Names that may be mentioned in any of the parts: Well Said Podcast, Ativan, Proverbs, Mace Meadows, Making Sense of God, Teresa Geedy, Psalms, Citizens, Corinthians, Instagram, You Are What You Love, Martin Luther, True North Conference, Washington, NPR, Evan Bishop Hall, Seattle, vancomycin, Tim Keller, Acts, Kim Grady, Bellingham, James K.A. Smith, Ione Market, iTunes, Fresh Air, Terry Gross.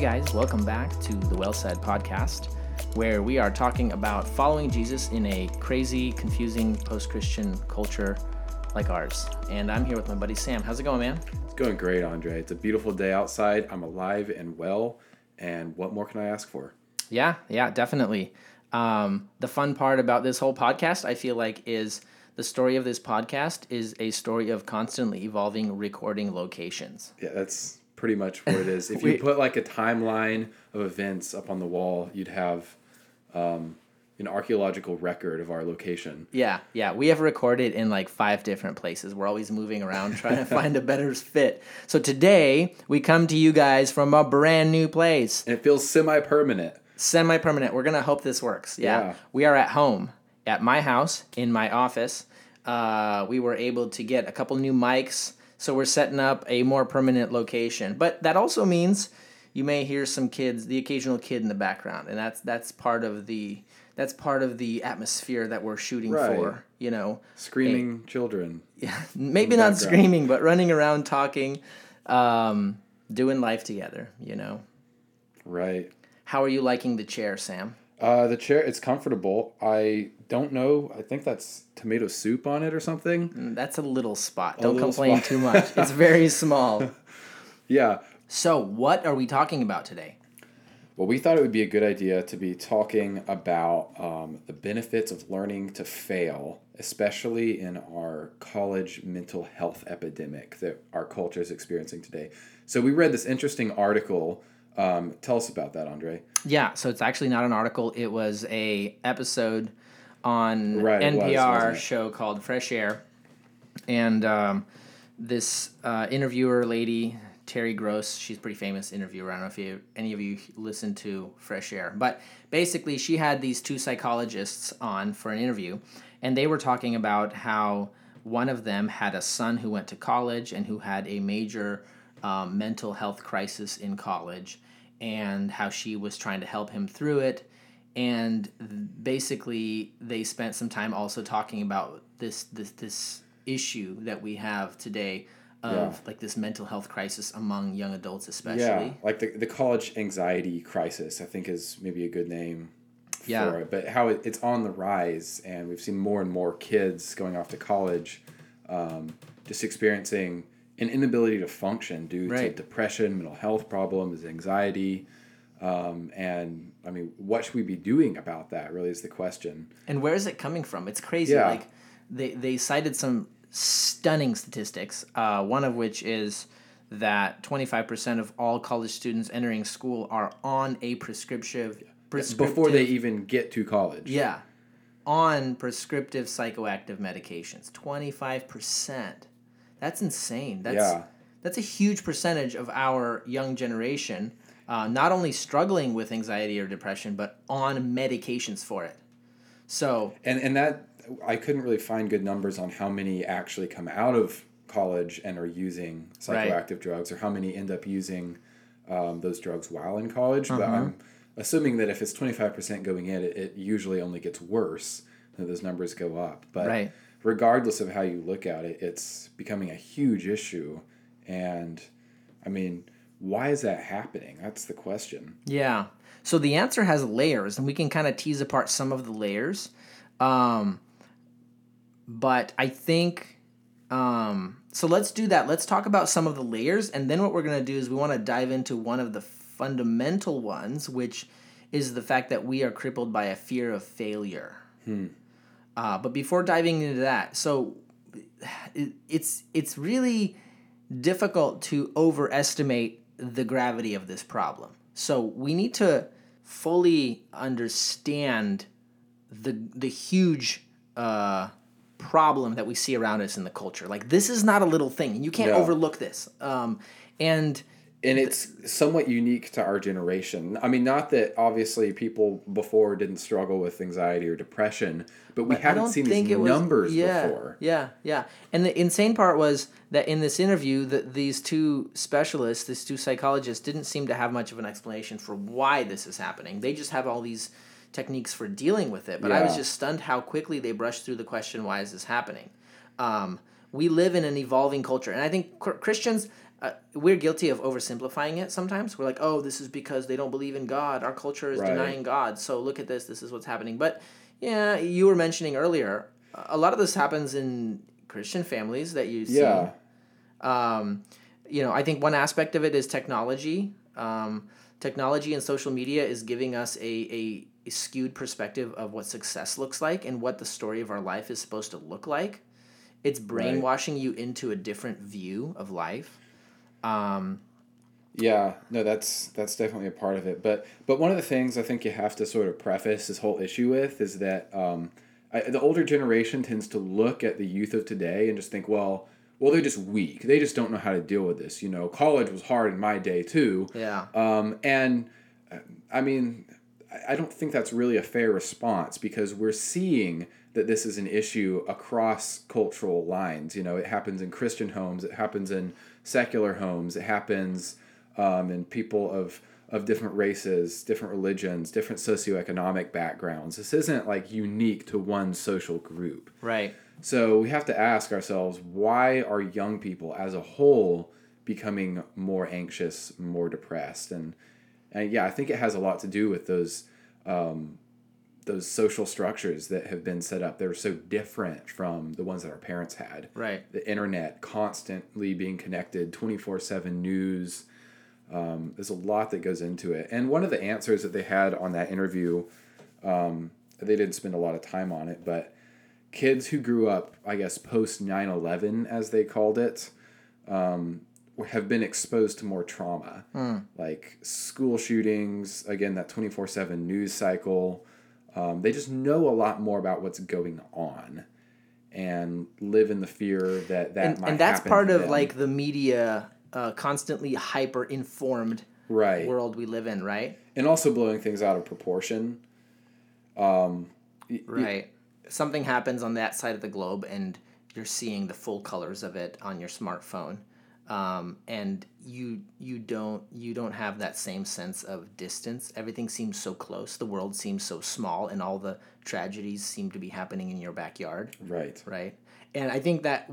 Hey guys, welcome back to the Well Said Podcast, where we are talking about following Jesus in a crazy, confusing, post-Christian culture like ours. And I'm here with my buddy Sam. How's it going, man? It's going great, Andre. It's a beautiful day outside. I'm alive and well, and what more can I ask for? Yeah, definitely. The fun part about this whole podcast, I feel like, is the story of this podcast is a story of constantly evolving recording locations. Yeah, that's pretty much what it is. If you put like a timeline of events up on the wall, you'd have an archaeological record of our location. Yeah. We have recorded in like 5 different places. We're always moving around trying to find a better fit. So today we come to you guys from a brand new place. And it feels semi-permanent. We're going to hope this works. Yeah. We are at home, at my house, in my office. We were able to get a couple new mics. So we're setting up a more permanent location. But that also means you may hear some kids, the occasional kid in the background. And that's part of the atmosphere that we're shooting for, you know. Screaming children. Yeah, maybe not screaming, but running around talking, doing life together, you know. Right. How are you liking the chair, Sam? The chair, it's comfortable. I don't know. I think that's tomato soup on it or something. That's a little spot. Don't complain too much. It's very small. Yeah. So what are we talking about today? Well, we thought it would be a good idea to be talking about the benefits of learning to fail, especially in our college mental health epidemic that our culture is experiencing today. So we read this interesting article. Tell us about that, Andre. Yeah, so it's actually not an article. It was a episode on NPR show called Fresh Air. And this interviewer lady, Terry Gross, she's a pretty famous interviewer. I don't know if any of you listen to Fresh Air. But basically, she had these 2 psychologists on for an interview. And they were talking about how one of them had a son who went to college and who had a major mental health crisis in college, and how she was trying to help him through it. And basically they spent some time also talking about this issue that we have today of like this mental health crisis among young adults, especially. Yeah, like the college anxiety crisis, I think, is maybe a good name for it, but how it's on the rise, and we've seen more and more kids going off to college just experiencing an inability to function due to depression, mental health problems, anxiety. And I mean, what should we be doing about that really is the question. And where is it coming from? It's crazy. Yeah. Like they cited some stunning statistics, one of which is that 25% of all college students entering school are on a prescriptive before they even get to college. Yeah. On prescriptive psychoactive medications. 25%. That's insane. That's a huge percentage of our young generation, not only struggling with anxiety or depression, but on medications for it. So and that I couldn't really find good numbers on how many actually come out of college and are using psychoactive drugs, or how many end up using those drugs while in college. But I'm assuming that if it's 25% going in, it usually only gets worse, and those numbers go up. But regardless of how you look at it, it's becoming a huge issue. And, I mean, why is that happening? That's the question. Yeah. So the answer has layers, and we can kind of tease apart some of the layers. But I think so let's do that. Let's talk about some of the layers, and then what we're going to do is we want to dive into one of the fundamental ones, which is the fact that we are crippled by a fear of failure. But before diving into that, so it's really difficult to overestimate the gravity of this problem. So we need to fully understand the huge problem that we see around us in the culture. Like, this is not a little thing, and you can't overlook this. And it's somewhat unique to our generation. I mean, not that obviously people before didn't struggle with anxiety or depression, but we haven't seen these numbers before. Yeah. And the insane part was that in this interview, these 2 specialists, these 2 psychologists, didn't seem to have much of an explanation for why this is happening. They just have all these techniques for dealing with it. But I was just stunned how quickly they brushed through the question, why is this happening? We live in an evolving culture. And I think Christians we're guilty of oversimplifying it sometimes. We're like, oh, this is because they don't believe in God. Our culture is denying God. So look at this. This is what's happening. But yeah, you were mentioning earlier, a lot of this happens in Christian families that you see. Yeah. You know, I think one aspect of it is technology. Technology and social media is giving us a skewed perspective of what success looks like and what the story of our life is supposed to look like. It's brainwashing you into a different view of life. Yeah, no, that's definitely a part of it. But one of the things I think you have to sort of preface this whole issue with is that the older generation tends to look at the youth of today and just think, well, they're just weak. They just don't know how to deal with this. You know, college was hard in my day too. Yeah. And I mean, I don't think that's really a fair response because we're seeing that this is an issue across cultural lines. You know, it happens in Christian homes. It happens in secular homes. It happens in people of different races, different religions, different socioeconomic backgrounds. This isn't like unique to one social group. Right. So we have to ask ourselves, why are young people as a whole becoming more anxious, more depressed? And yeah, I think it has a lot to do with those social structures that have been set up. They're so different from the ones that our parents had. Right. The internet, constantly being connected, 24/7 news. There's a lot that goes into it. And one of the answers that they had on that interview, they didn't spend a lot of time on it, but kids who grew up, I guess, post 9/11, as they called it, have been exposed to more trauma. Like school shootings, again, that 24/7 news cycle. They just know a lot more about what's going on and live in the fear that might happen. And that's part of like the media constantly hyper-informed world we live in, right? And also blowing things out of proportion. Something happens on that side of the globe and you're seeing the full colors of it on your smartphone. And you don't have that same sense of distance. Everything seems so close. The world seems so small, and all the tragedies seem to be happening in your backyard. Right. And I think that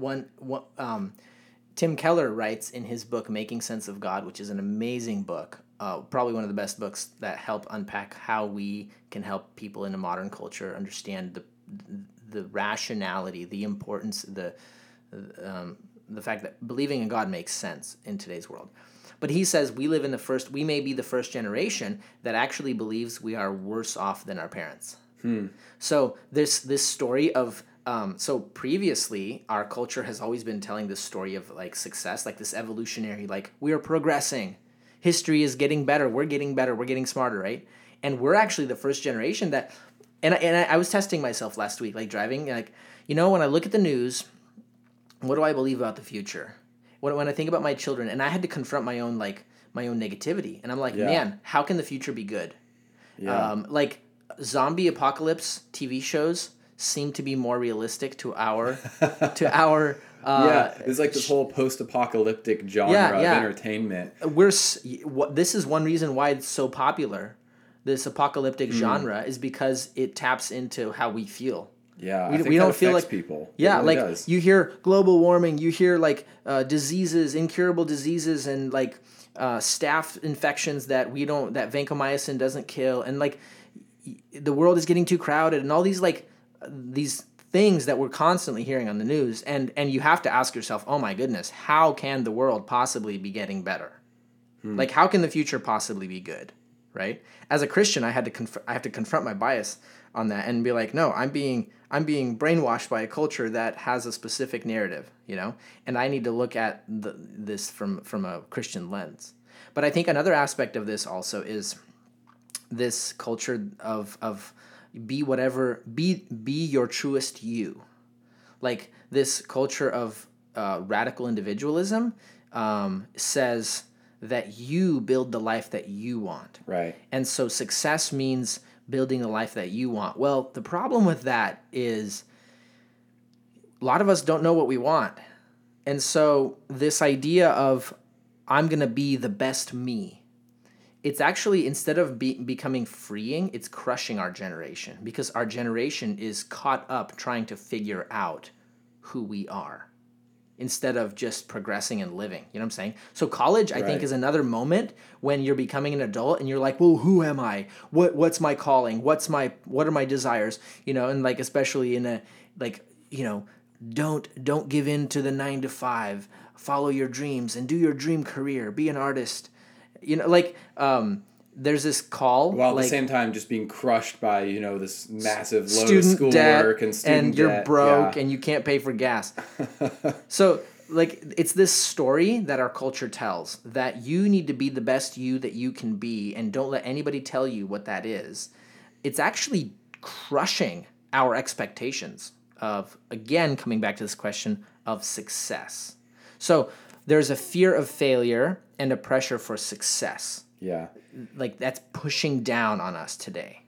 Tim Keller writes in his book Making Sense of God, which is an amazing book, probably one of the best books that help unpack how we can help people in a modern culture understand the rationality, the importance, the fact that believing in God makes sense in today's world. But he says we may be the first generation that actually believes we are worse off than our parents. So this story of, so previously our culture has always been telling this story of like success, like this evolutionary, like we are progressing. History is getting better. We're getting better. We're getting smarter, right? And we're actually the first generation that, and I was testing myself last week, like driving, like, you know, when I look at the news, what do I believe about the future? When I think about my children, and I had to confront my own negativity, and I'm like, man, how can the future be good? Yeah. Like zombie apocalypse TV shows seem to be more realistic to our it's like this whole post-apocalyptic genre of entertainment. This is one reason why it's so popular. This apocalyptic genre is because it taps into how we feel. Yeah, we don't feel like people. Yeah, really, like does. You hear global warming, you hear like diseases, incurable diseases, and like staph infections that vancomycin doesn't kill, and like the world is getting too crowded, and all these like these things that we're constantly hearing on the news, and you have to ask yourself, oh my goodness, how can the world possibly be getting better? Like how can the future possibly be good? Right? As a Christian, I have to confront my bias on that and be like, no, I'm being brainwashed by a culture that has a specific narrative, you know, and I need to look at this from a Christian lens. But I think another aspect of this also is this culture of be your truest you, like this culture of radical individualism says that you build the life that you want. Right. And so success means building the life that you want. Well, the problem with that is a lot of us don't know what we want. And so this idea of I'm going to be the best me, it's actually, instead of becoming freeing, it's crushing our generation, because our generation is caught up trying to figure out who we are. instead of just progressing and living. You know what I'm saying? So college, I think, is another moment when you're becoming an adult and you're like, well, who am I? What's my calling? What are my desires? You know, and like, especially in a, like, you know, don't give in to the 9 to 5, follow your dreams and do your dream career, be an artist. You know, like, there's this call. While at the same time just being crushed by, you know, this massive load of schoolwork and student debt. And you're broke and you can't pay for gas. So, like, it's this story that our culture tells, that you need to be the best you that you can be and don't let anybody tell you what that is. It's actually crushing our expectations of, again, coming back to this question of success. So there's a fear of failure and a pressure for success. Yeah. Like, that's pushing down on us today.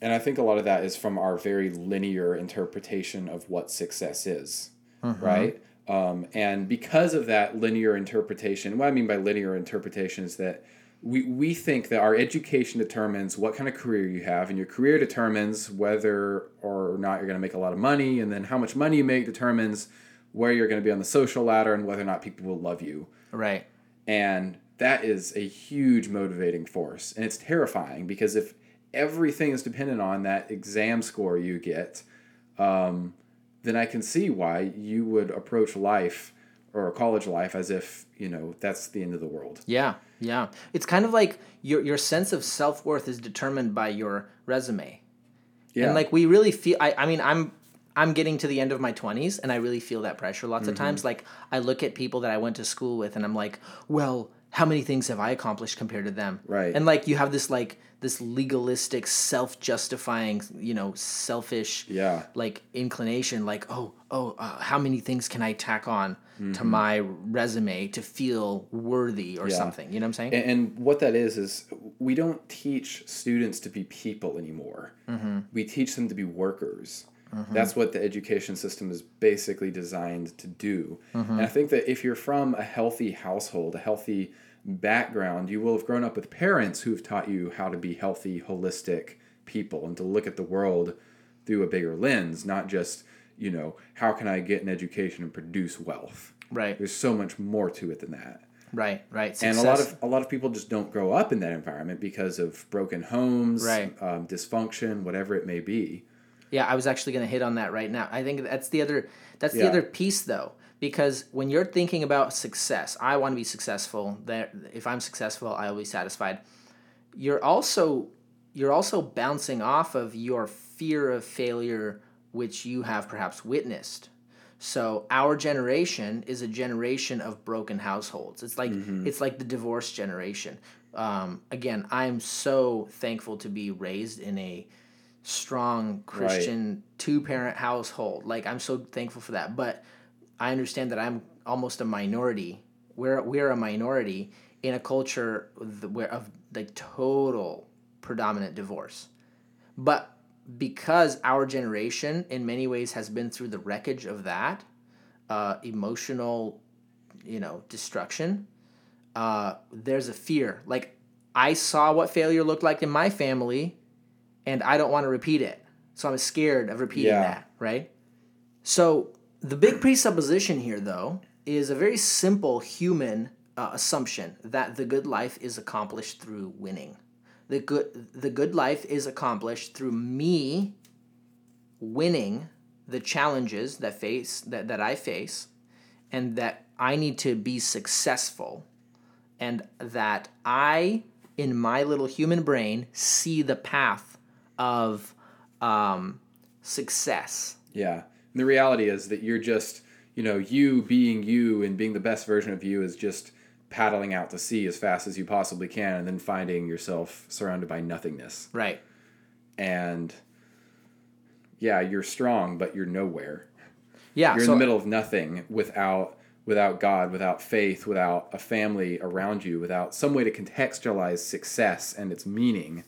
And I think a lot of that is from our very linear interpretation of what success is, right? And because of that linear interpretation, what I mean by linear interpretation is that we think that our education determines what kind of career you have, and your career determines whether or not you're going to make a lot of money, and then how much money you make determines where you're going to be on the social ladder and whether or not people will love you. Right. And that is a huge motivating force, and it's terrifying because if everything is dependent on that exam score you get, then I can see why you would approach life or college life as if, you know, that's the end of the world. Yeah, yeah. It's kind of like your sense of self-worth is determined by your resume. Yeah. And like, we really feel, I mean, I'm getting to the end of my 20s, and I really feel that pressure lots of times. Like, I look at people that I went to school with, and I'm like, well, how many things have I accomplished compared to them? Right. And like, you have this, like, this legalistic, self-justifying, you know, selfish, like, inclination, like, oh, how many things can I tack on to my resume to feel worthy or something? You know what I'm saying? And what that is we don't teach students to be people anymore. We teach them to be workers. That's what the education system is basically designed to do. And I think that if you're from a healthy household, a healthy background, you will have grown up with parents who've taught you how to be healthy, holistic people and to look at the world through a bigger lens, not just, you know, how can I get an education and produce wealth? Right. There's so much more to it than that. Right, right. Success. And a lot of people just don't grow up in that environment because of broken homes, dysfunction, whatever it may be. Yeah, I was actually going to hit on that right now. I think that's the other piece, though, because when you're thinking about success, I want to be successful. That if I'm successful, I will be satisfied. You're also bouncing off of your fear of failure, which you have perhaps witnessed. So our generation is a generation of broken households. It's like it's like the divorce generation. Again, I'm so thankful to be raised in a strong Christian two-parent household. Like, I'm so thankful for that. But I understand that I'm almost a minority. We're a minority in a culture of the total predominant divorce. But because our generation in many ways has been through the wreckage of that emotional, you know, destruction, there's a fear. Like, I saw what failure looked like in my family, and I don't want to repeat it. So I'm scared of repeating that, right? So the big presupposition here, though, is a very simple human assumption that the good life is accomplished through winning. The good life is accomplished through me winning the challenges that I face, and that I need to be successful, and that I, in my little human brain, see the path of success. Yeah. And the reality is that you're just, you know, you being you and being the best version of you is just paddling out to sea as fast as you possibly can and then finding yourself surrounded by nothingness. Right. And yeah, you're strong, but you're nowhere. Yeah. You're in the middle of nothing without God, without faith, without a family around you, without some way to contextualize success and its meaning.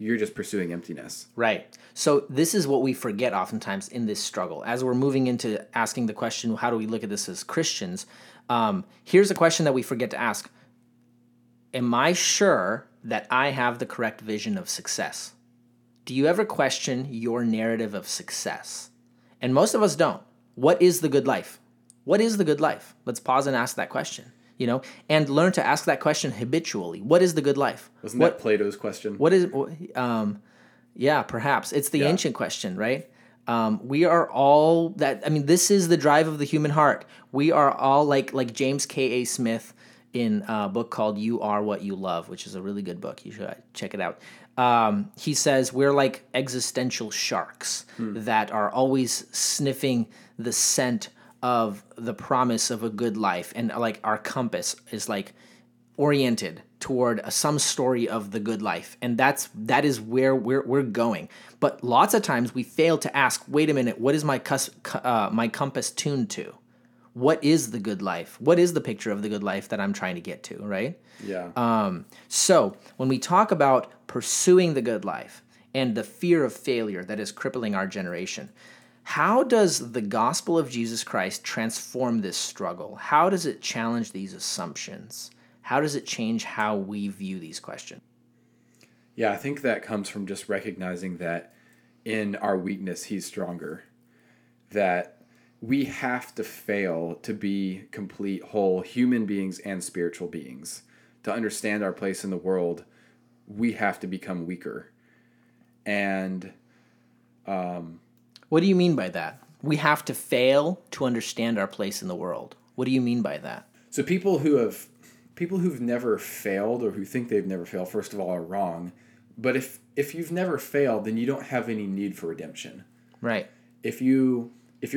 You're just pursuing emptiness. Right. So this is what we forget oftentimes in this struggle. As we're moving into asking the question, how do we look at this as Christians? Here's a question that we forget to ask. Am I sure that I have the correct vision of success? Do you ever question your narrative of success? And most of us don't. What is the good life? What is the good life? Let's pause and ask that question, you know, and learn to ask that question habitually. What is the good life? Wasn't that Plato's question? What is, yeah, perhaps. It's the ancient question, right? We are all that, I mean, this is the drive of the human heart. We are all like James K.A. Smith in a book called You Are What You Love, which is a really good book. You should check it out. He says we're like existential sharks that are always sniffing the scent of the promise of a good life. And like our compass is like oriented toward some story of the good life. And that is where we're going. But lots of times we fail to ask, wait a minute, what is my compass tuned to? What is the good life? What is the picture of the good life that I'm trying to get to, right? Yeah. So when we talk about pursuing the good life and the fear of failure that is crippling our generation, how does the gospel of Jesus Christ transform this struggle? How does it challenge these assumptions? How does it change how we view these questions? Yeah, I think that comes from just recognizing that in our weakness, he's stronger, that we have to fail to be complete, whole human beings and spiritual beings. To understand our place in the world, we have to become weaker. And what do you mean by that? We have to fail to understand our place in the world. What do you mean by that? So people who've never failed or who think they've never failed, first of all, are wrong. But if you've never failed, then you don't have any need for redemption. Right. If you're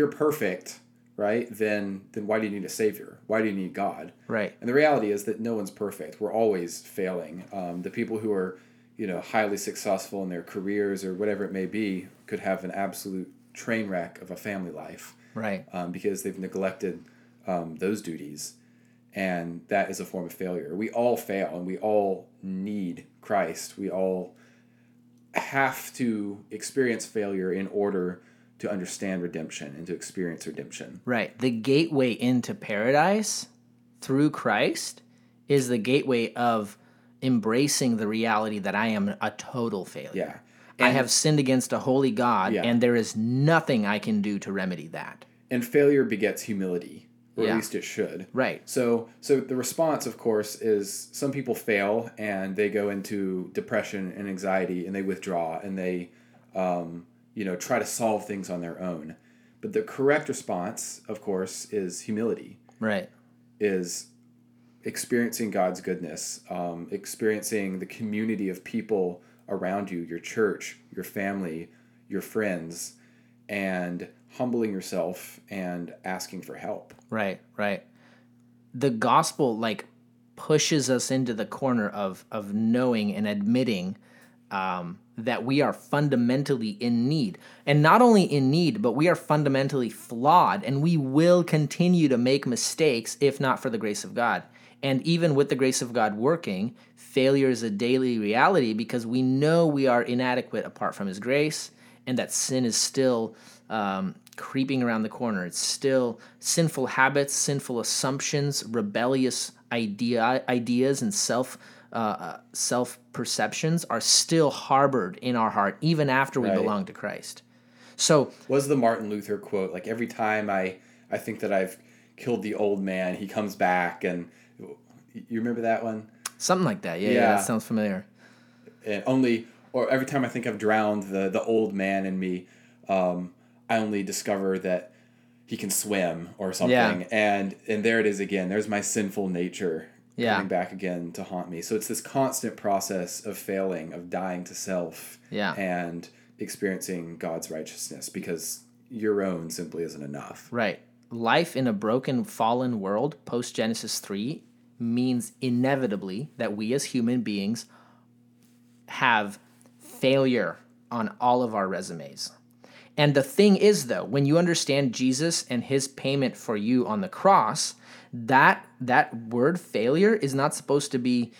perfect, right, then why do you need a savior? Why do you need God? Right. And the reality is that no one's perfect. We're always failing. The people who are, highly successful in their careers or whatever it may be could have an absolute train wreck of a family life. Right. Because they've neglected those duties. And that is a form of failure. We all fail and we all need Christ. We all have to experience failure in order to understand redemption and to experience redemption. Right. The gateway into paradise through Christ is the gateway of embracing the reality that I am a total failure. Yeah. And I have sinned against a holy God, and there is nothing I can do to remedy that. And failure begets humility, or at least it should. Right. So the response, of course, is some people fail, and they go into depression and anxiety, and they withdraw, and they try to solve things on their own. But the correct response, of course, is humility. Right. Is experiencing God's goodness, experiencing the community of people around you, your church, your family, your friends, and humbling yourself and asking for help. Right. The gospel, pushes us into the corner of knowing and admitting that we are fundamentally in need. And not only in need, but we are fundamentally flawed, and we will continue to make mistakes if not for the grace of God. And even with the grace of God working, failure is a daily reality because we know we are inadequate apart from his grace, and that sin is still creeping around the corner. It's still sinful habits, sinful assumptions, rebellious ideas, and self-perceptions are still harbored in our heart even after we belong to Christ. So was the Martin Luther quote, every time I think that I've killed the old man, he comes back, and you remember that one? Something like that. Yeah, that sounds familiar. And every time I think I've drowned the old man in me, I only discover that he can swim or something. Yeah. And there it is again. There's my sinful nature. Yeah. Coming back again to haunt me. So it's this constant process of failing, of dying to self, and experiencing God's righteousness because your own simply isn't enough. Right. Life in a broken, fallen world, post-Genesis 3, means inevitably that we as human beings have failure on all of our resumes. And the thing is, though, when you understand Jesus and his payment for you on the cross, that word failure is not supposed to be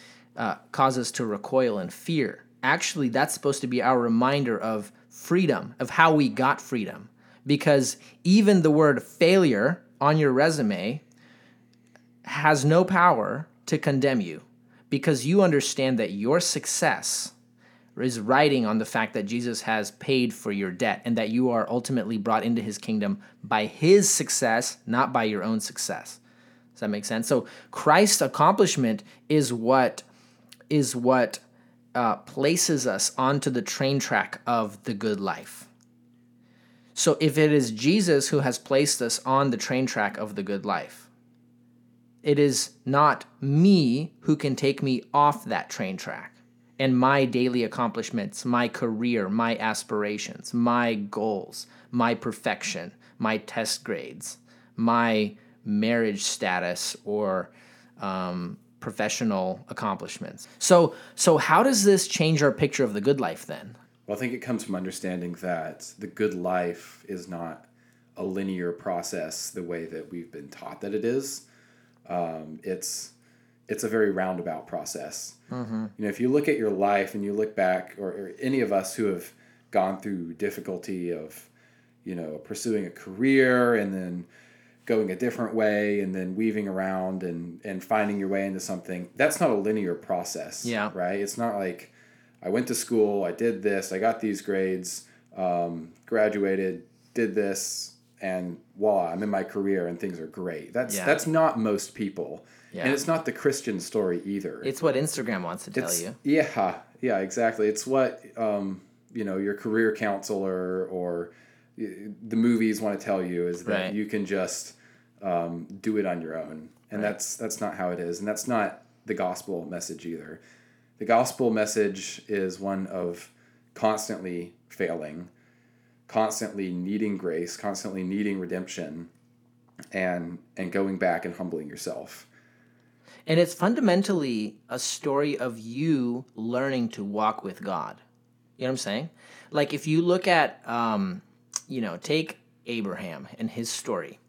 cause us to recoil in fear. Actually, that's supposed to be our reminder of freedom, of how we got freedom. Because even the word failure on your resume has no power to condemn you, because you understand that your success is riding on the fact that Jesus has paid for your debt and that you are ultimately brought into his kingdom by his success, not by your own success. Does that make sense? So Christ's accomplishment is what places us onto the train track of the good life. So if it is Jesus who has placed us on the train track of the good life, it is not me who can take me off that train track and my daily accomplishments, my career, my aspirations, my goals, my perfection, my test grades, my marriage status, or professional accomplishments. So how does this change our picture of the good life then? Well, I think it comes from understanding that the good life is not a linear process the way that we've been taught that it is. It's a very roundabout process. Mm-hmm. You know, if you look at your life and you look back, or any of us who have gone through difficulty of, you know, pursuing a career and then going a different way and then weaving around and finding your way into something, that's not a linear process. Yeah. Right? It's not like I went to school, I did this, I got these grades, graduated, did this, and voila, I'm in my career and things are great. That's not most people. Yeah. And it's not the Christian story either. It's what Instagram wants to tell you. Yeah, exactly. It's what, your career counselor or the movies want to tell you is that you can just do it on your own. And that's not how it is. And that's not the gospel message either. The gospel message is one of constantly failing, constantly needing grace, constantly needing redemption, and going back and humbling yourself. And it's fundamentally a story of you learning to walk with God. You know what I'm saying? Like if you look at, take Abraham and his story,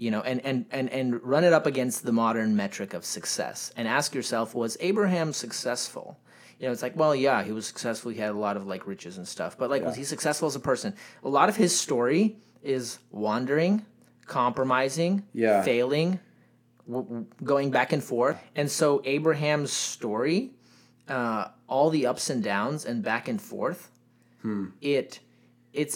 and run it up against the modern metric of success and ask yourself, was Abraham successful? You know, it's like, well, yeah, he was successful. He had a lot of like riches and stuff, but was he successful as a person? A lot of his story is wandering, compromising, failing, going back and forth. And so Abraham's story, all the ups and downs and back and forth, it's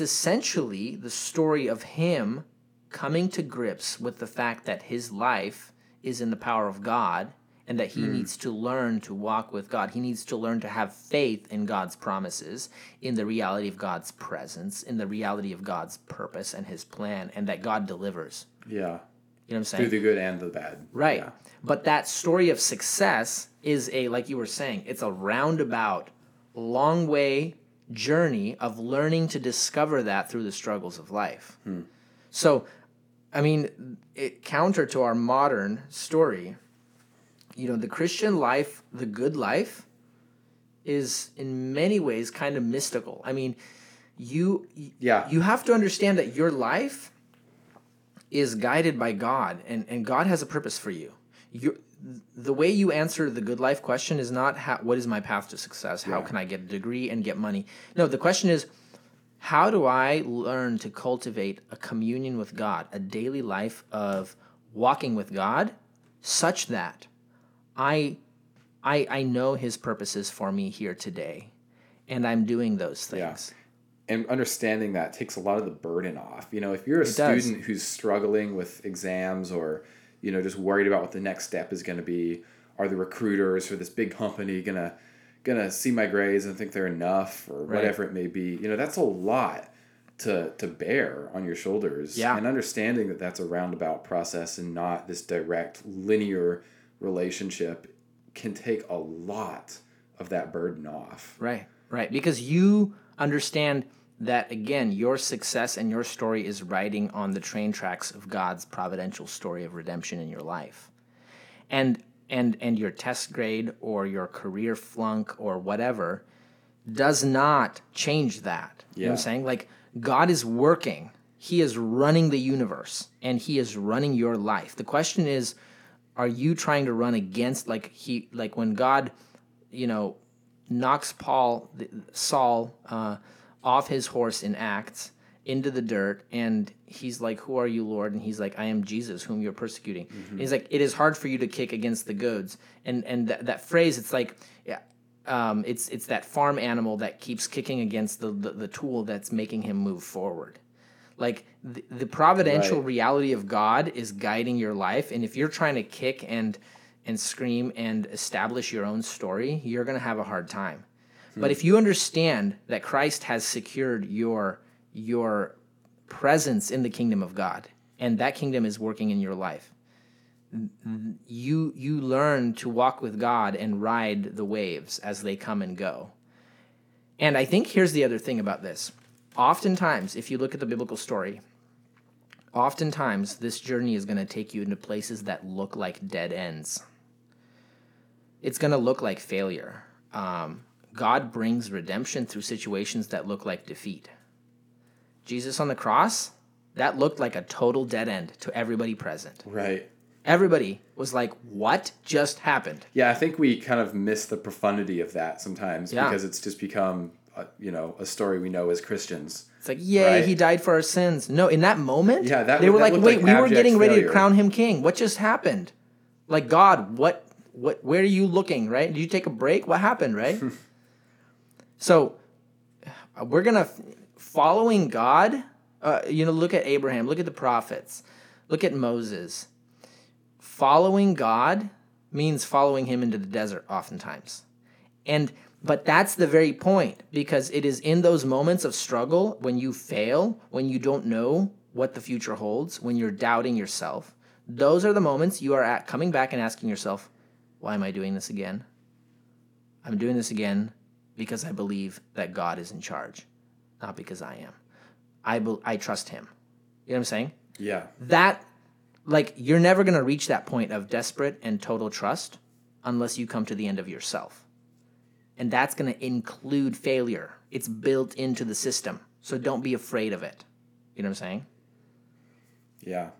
essentially the story of him coming to grips with the fact that his life is in the power of God and that he needs to learn to walk with God. He needs to learn to have faith in God's promises, in the reality of God's presence, in the reality of God's purpose and his plan, and that God delivers. Yeah. You know what I'm saying? Through the good and the bad. Right. Yeah. But that story of success is like you were saying, it's a roundabout, long way journey of learning to discover that through the struggles of life. Hmm. So, I mean, counter to our modern story, the Christian life, the good life, is in many ways kind of mystical. I mean, you have to understand that your life is guided by God, and God has a purpose for you. The way you answer the good life question is not, what is my path to success? How can I get a degree and get money? No, the question is, how do I learn to cultivate a communion with God, a daily life of walking with God, such that I know his purposes for me here today, and I'm doing those things. Yeah. And understanding that takes a lot of the burden off. If you're a student who's struggling with exams or, just worried about what the next step is going to be, are the recruiters for this big company going to see my grades and think they're enough or whatever it may be, that's a lot to bear on your shoulders. Yeah. And understanding that that's a roundabout process and not this direct linear relationship can take a lot of that burden off. Right. Because you understand that, again, your success and your story is riding on the train tracks of God's providential story of redemption in your life. And your test grade or your career flunk or whatever does not change that. Yeah. You know what I'm saying? Like, God is working. He is running the universe, and he is running your life. The question is, are you trying to run against, like when God, knocks Saul off his horse in Acts into the dirt, and he's like, "Who are you, Lord?" And he's like, "I am Jesus, whom you're persecuting." Mm-hmm. And he's like, "It is hard for you to kick against the goads." And that phrase, it's like, it's that farm animal that keeps kicking against the tool that's making him move forward. Like the providential reality of God is guiding your life, and if you're trying to kick and scream and establish your own story, you're going to have a hard time. Hmm. But if you understand that Christ has secured your presence in the kingdom of God, and that kingdom is working in your life, you learn to walk with God and ride the waves as they come and go. And I think here's the other thing about this. Oftentimes, if you look at the biblical story, oftentimes this journey is going to take you into places that look like dead ends. It's going to look like failure. God brings redemption through situations that look like defeat. Jesus on the cross, that looked like a total dead end to everybody present. Right. Everybody was like, what just happened? Yeah, I think we kind of miss the profundity of that sometimes because it's just become... a story we know as Christians. It's like, yay, right? He died for our sins. No, in that moment, they were like, wait, we were getting ready to crown him king. What just happened? Like, God, what, where are you looking, right? Did you take a break? What happened, right? So we're going to, following God, look at Abraham, look at the prophets, look at Moses. Following God means following him into the desert oftentimes. But that's the very point, because it is in those moments of struggle, when you fail, when you don't know what the future holds, when you're doubting yourself, those are the moments you are at coming back and asking yourself, why am I doing this again? I'm doing this again because I believe that God is in charge, not because I am. I trust him. You know what I'm saying? Yeah. You're never going to reach that point of desperate and total trust unless you come to the end of yourself. And that's going to include failure. It's built into the system. So don't be afraid of it. You know what I'm saying? Yeah.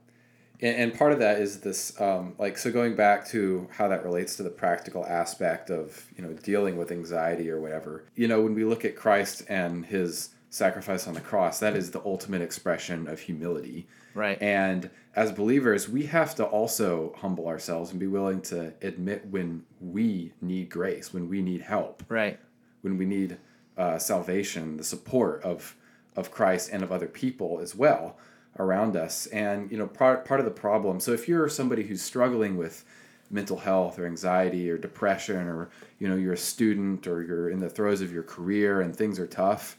And part of that is this, so going back to how that relates to the practical aspect of, dealing with anxiety or whatever. When we look at Christ and his sacrifice on the cross, that is the ultimate expression of humility. Right. And as believers, we have to also humble ourselves and be willing to admit when we need grace, when we need help, right? When we need salvation, the support of Christ and of other people as well around us. And, part of the problem. So if you're somebody who's struggling with mental health or anxiety or depression, or, you're a student or you're in the throes of your career and things are tough,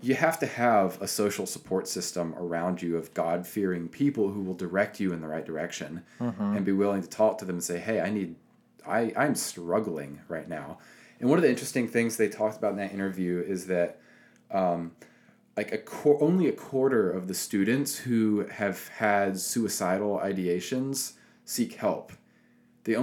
you have to have a social support system around you of God-fearing people who will direct you in the right direction and be willing to talk to them and say, hey, I'm struggling right now. And one of the interesting things they talked about in that interview is that only a quarter of the students who have had suicidal ideations seek help. The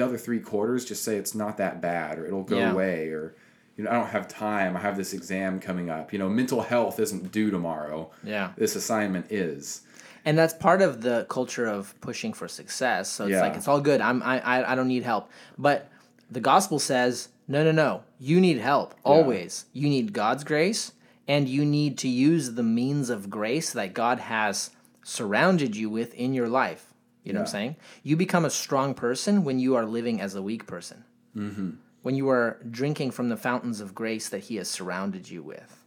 other three quarters just say it's not that bad, or it'll go away, or... I don't have time. I have this exam coming up. Mental health isn't due tomorrow. Yeah. This assignment is. And that's part of the culture of pushing for success. So it's it's all good. I don't need help. But the gospel says, no. You need help always. Yeah. You need God's grace, and you need to use the means of grace that God has surrounded you with in your life. You know what I'm saying? You become a strong person when you are living as a weak person. Mm-hmm. When you are drinking from the fountains of grace that he has surrounded you with.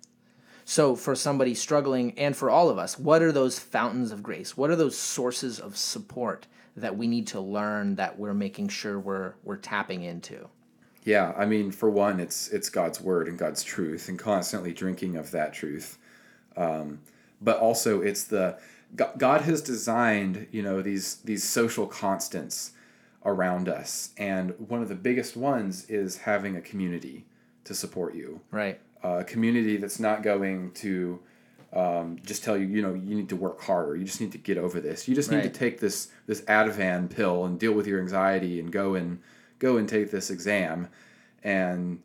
So for somebody struggling, and for all of us, what are those fountains of grace? What are those sources of support that we need to learn that we're making sure we're tapping into? Yeah, for one, it's God's word and God's truth, and constantly drinking of that truth. But also it's God has designed, these social constants around us, and one of the biggest ones is having a community to support you, right? A community that's not going to just tell you, you need to work harder, you just need to get over this, you just need to take this Ativan pill and deal with your anxiety and go and take this exam, and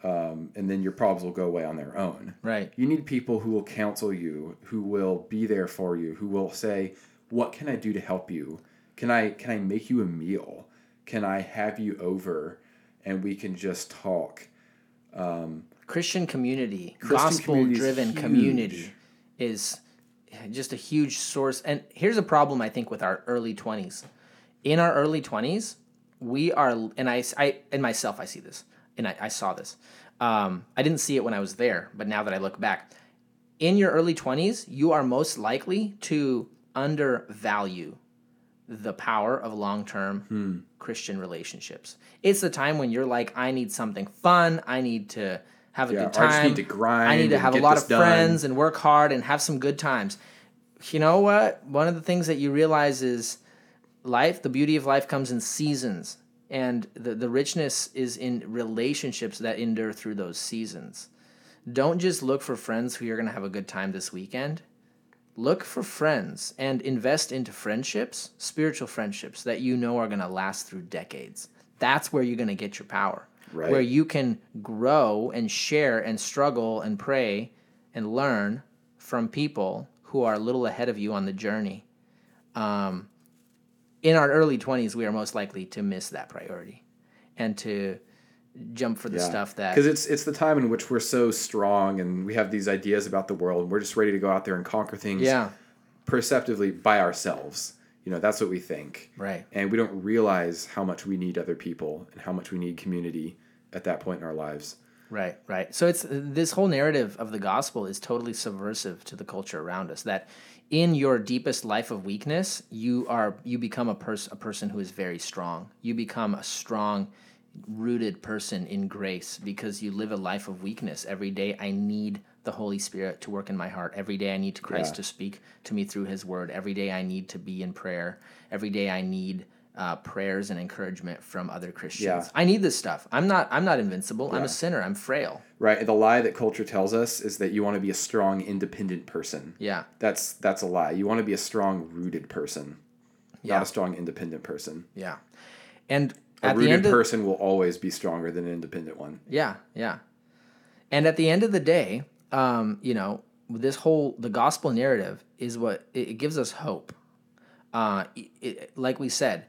then your problems will go away on their own, right? You need people who will counsel you, who will be there for you, who will say, what can I do to help you? Can I make you a meal? Can I have you over, and we can just talk? Christian community, gospel-driven community is just a huge source. And here's a problem, I think, with our early 20s. In our early 20s, we are, and I in myself, I see this, and I saw this. I didn't see it when I was there, but now that I look back, in your early 20s, you are most likely to undervalue the power of long-term Christian relationships. It's the time when you're like, I need something fun. I need to have a good time. I just need to grind. I need to have a lot of friends and work hard and have some good times. You know what? One of the things that you realize is life, the beauty of life comes in seasons. And the richness is in relationships that endure through those seasons. Don't just look for friends who you're going to have a good time this weekend. Look for friends and invest into friendships, spiritual friendships that you know are going to last through decades. That's where you're going to get your power, right? Where you can grow and share and struggle and pray and learn from people who are a little ahead of you on the journey. In our early 20s, we are most likely to miss that priority and to jump for the stuff that... Because it's the time in which we're so strong and we have these ideas about the world and we're just ready to go out there and conquer things perceptively by ourselves. You know, that's what we think. Right. And we don't realize how much we need other people and how much we need community at that point in our lives. Right, right. So it's this whole narrative of the gospel is totally subversive to the culture around us, that in your deepest life of weakness, you become a person who is very strong. You become a strong rooted person in grace because you live a life of weakness. Every day I need the Holy Spirit to work in my heart. Every day I need Christ to speak to me through his word. Every day I need to be in prayer. Every day I need prayers and encouragement from other Christians. I need this stuff. I'm not invincible. I'm a sinner. I'm frail. Right. And the lie that culture tells us is that you want to be a strong, independent person. Yeah. That's a lie. You want to be a strong, rooted person, not a strong, independent person. Yeah. And a rooted person will always be stronger than an independent one. Yeah, yeah. And at the end of the day, this whole, the gospel narrative is what, it gives us hope. Like we said,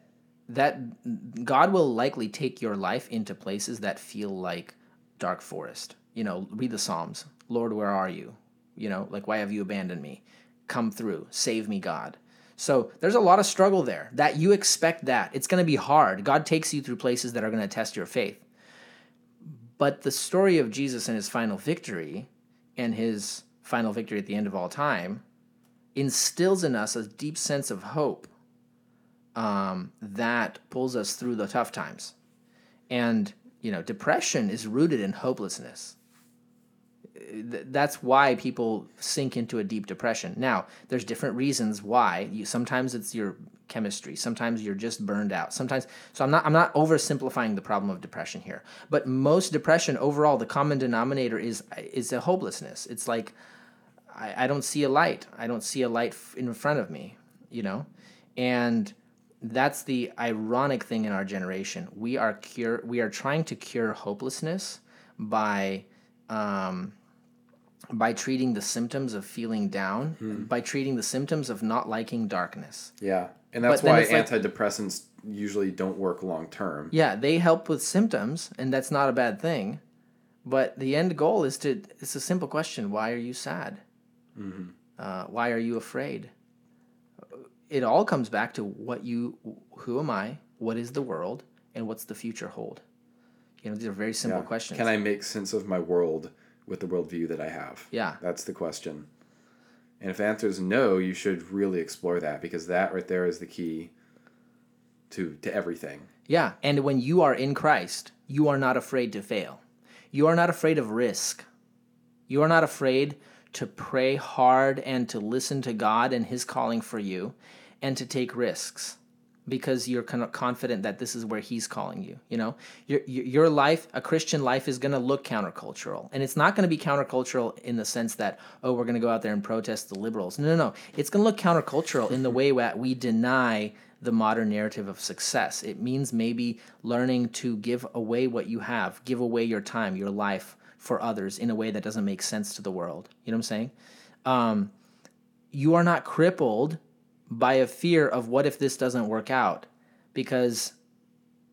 that God will likely take your life into places that feel like dark forest. You know, read the Psalms. Lord, where are you? You know, like, why have you abandoned me? Come through. Save me, God. So there's a lot of struggle there that you expect that. It's going to be hard. God takes you through places that are going to test your faith. But the story of Jesus and his final victory at the end of all time instills in us a deep sense of hope that pulls us through the tough times. And, depression is rooted in hopelessness. That's why people sink into a deep depression. Now, there's different reasons why. Sometimes it's your chemistry. Sometimes you're just burned out. So I'm not oversimplifying the problem of depression here. But most depression overall, the common denominator is a hopelessness. It's like I don't see a light. I don't see a light in front of me. And that's the ironic thing in our generation. We are trying to cure hopelessness by treating the symptoms of feeling down, by treating the symptoms of not liking darkness. Yeah, and that's why antidepressants usually don't work long term. Yeah, they help with symptoms, and that's not a bad thing. But the end goal is it's a simple question, why are you sad? Mm-hmm. Why are you afraid? It all comes back to who am I, what is the world, and what's the future hold? These are very simple questions. Can I make sense of my world with the worldview that I have? Yeah. That's the question. And if the answer is no, you should really explore that, because that right there is the key to everything. Yeah. And when you are in Christ, you are not afraid to fail. You are not afraid of risk. You are not afraid to pray hard and to listen to God and his calling for you and to take risks, because you're confident that this is where he's calling you. Your life, a Christian life, is going to look countercultural. And it's not going to be countercultural in the sense that, we're going to go out there and protest the liberals. No. It's going to look countercultural in the way that we deny the modern narrative of success. It means maybe learning to give away what you have, give away your time, your life for others in a way that doesn't make sense to the world. You know what I'm saying? You are not crippled by a fear of what if this doesn't work out, because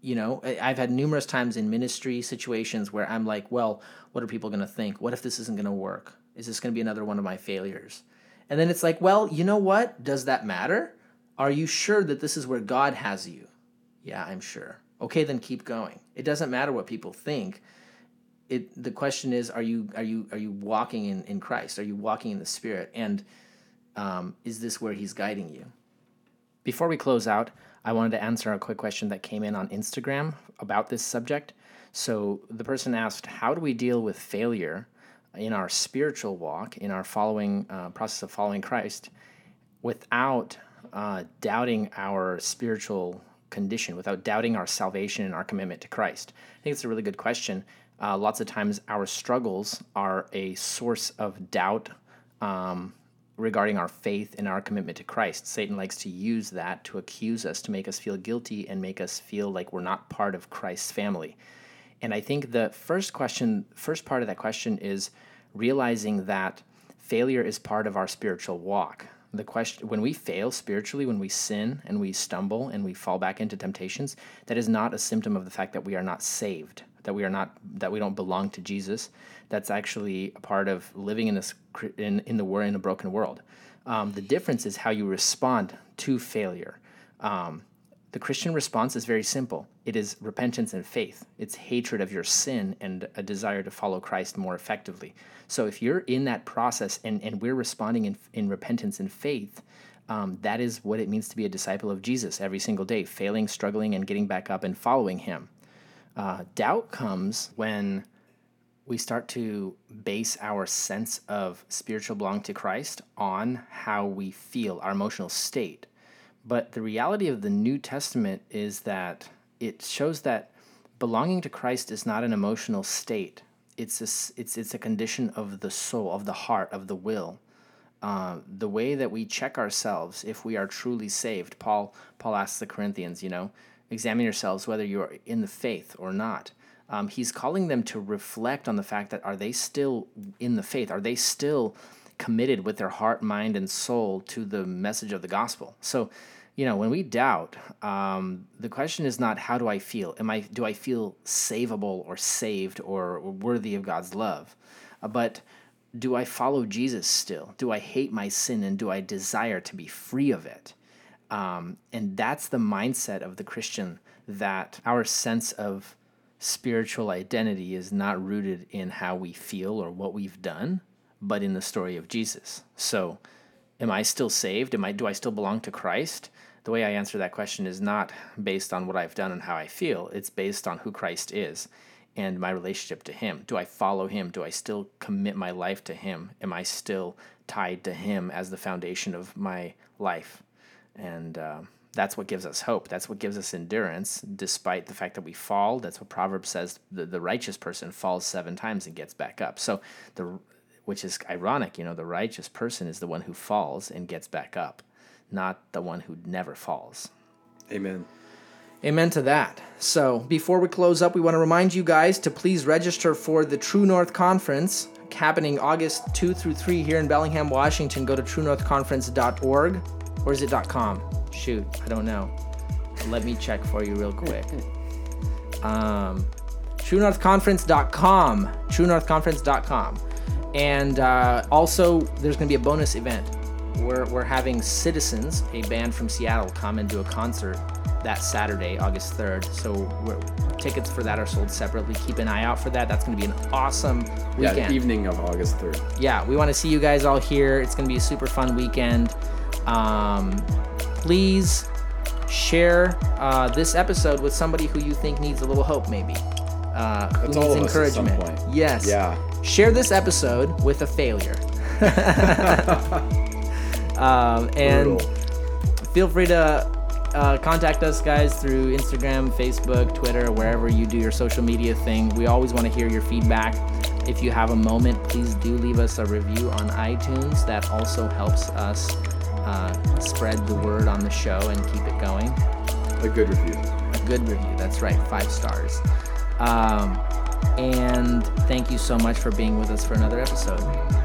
I've had numerous times in ministry situations where I'm like, well, what are people going to think? What if this isn't going to work? Is this going to be another one of my failures? And then it's like, well, you know what? Does that matter? Are you sure that this is where God has you? Yeah, I'm sure. Okay, then keep going. It doesn't matter what people think. The question is, are you walking in Christ? Are you walking in the Spirit? And is this where He's guiding you? Before we close out, I wanted to answer a quick question that came in on Instagram about this subject. So the person asked, how do we deal with failure in our spiritual walk, in our process of following Christ, without doubting our spiritual condition, without doubting our salvation and our commitment to Christ? I think it's a really good question. Lots of times our struggles are a source of doubt regarding our faith and our commitment to Christ. Satan likes to use that to accuse us, to make us feel guilty and make us feel like we're not part of Christ's family. And I think the first part of that question is realizing that failure is part of our spiritual walk. The question, when we fail spiritually, when we sin and we stumble and we fall back into temptations, that is not a symptom of the fact that we are not saved, that we don't belong to Jesus. That's actually a part of living in a broken world. The difference is how you respond to failure. The Christian response is very simple. It is repentance and faith. It's hatred of your sin and a desire to follow Christ more effectively. So if you're in that process and we're responding in repentance and faith, that is what it means to be a disciple of Jesus every single day, failing, struggling, and getting back up and following Him. Doubt comes when we start to base our sense of spiritual belonging to Christ on how we feel, our emotional state. But the reality of the New Testament is that it shows that belonging to Christ is not an emotional state. It's a condition of the soul, of the heart, of the will. The way that we check ourselves if we are truly saved, Paul asks the Corinthians, examine yourselves whether you are in the faith or not. He's calling them to reflect on the fact that are they still in the faith? Are they still committed with their heart, mind, and soul to the message of the gospel? So, when we doubt, the question is not how do I feel? Do I feel savable or saved or worthy of God's love? But do I follow Jesus still? Do I hate my sin and do I desire to be free of it? And that's the mindset of the Christian, that our sense of spiritual identity is not rooted in how we feel or what we've done, but in the story of Jesus. So, am I still saved? Do I still belong to Christ? The way I answer that question is not based on what I've done and how I feel. It's based on who Christ is and my relationship to Him. Do I follow Him? Do I still commit my life to Him? Am I still tied to Him as the foundation of my life? And that's what gives us hope. That's what gives us endurance, despite the fact that we fall. That's what Proverbs says, the righteous person falls 7 times and gets back up. So which is ironic, the righteous person is the one who falls and gets back up, not the one who never falls. Amen. Amen to that. So before we close up, we want to remind you guys to please register for the True North Conference happening August 2 through 3 here in Bellingham, Washington. Go to truenorthconference.org, or is it .com? Shoot, I don't know. Let me check for you real quick. TrueNorthConference.com. TrueNorthConference.com. And also, there's going to be a bonus event. We're having Citizens, a band from Seattle, come and do a concert that Saturday, August 3rd. So tickets for that are sold separately. Keep an eye out for that. That's going to be an awesome weekend. Yeah, evening of August 3rd. Yeah, we want to see you guys all here. It's going to be a super fun weekend. Please share this episode with somebody who you think needs a little hope, maybe. Who needs all of encouragement. Us at some point. Yes. Yeah. Share this episode with a failure. And feel free to contact us, guys, through Instagram, Facebook, Twitter, wherever you do your social media thing. We always want to hear your feedback. If you have a moment, please do leave us a review on iTunes. That also helps us spread the word on the show and keep it going. A good review. A good review. That's right. 5 stars. And thank you so much for being with us for another episode.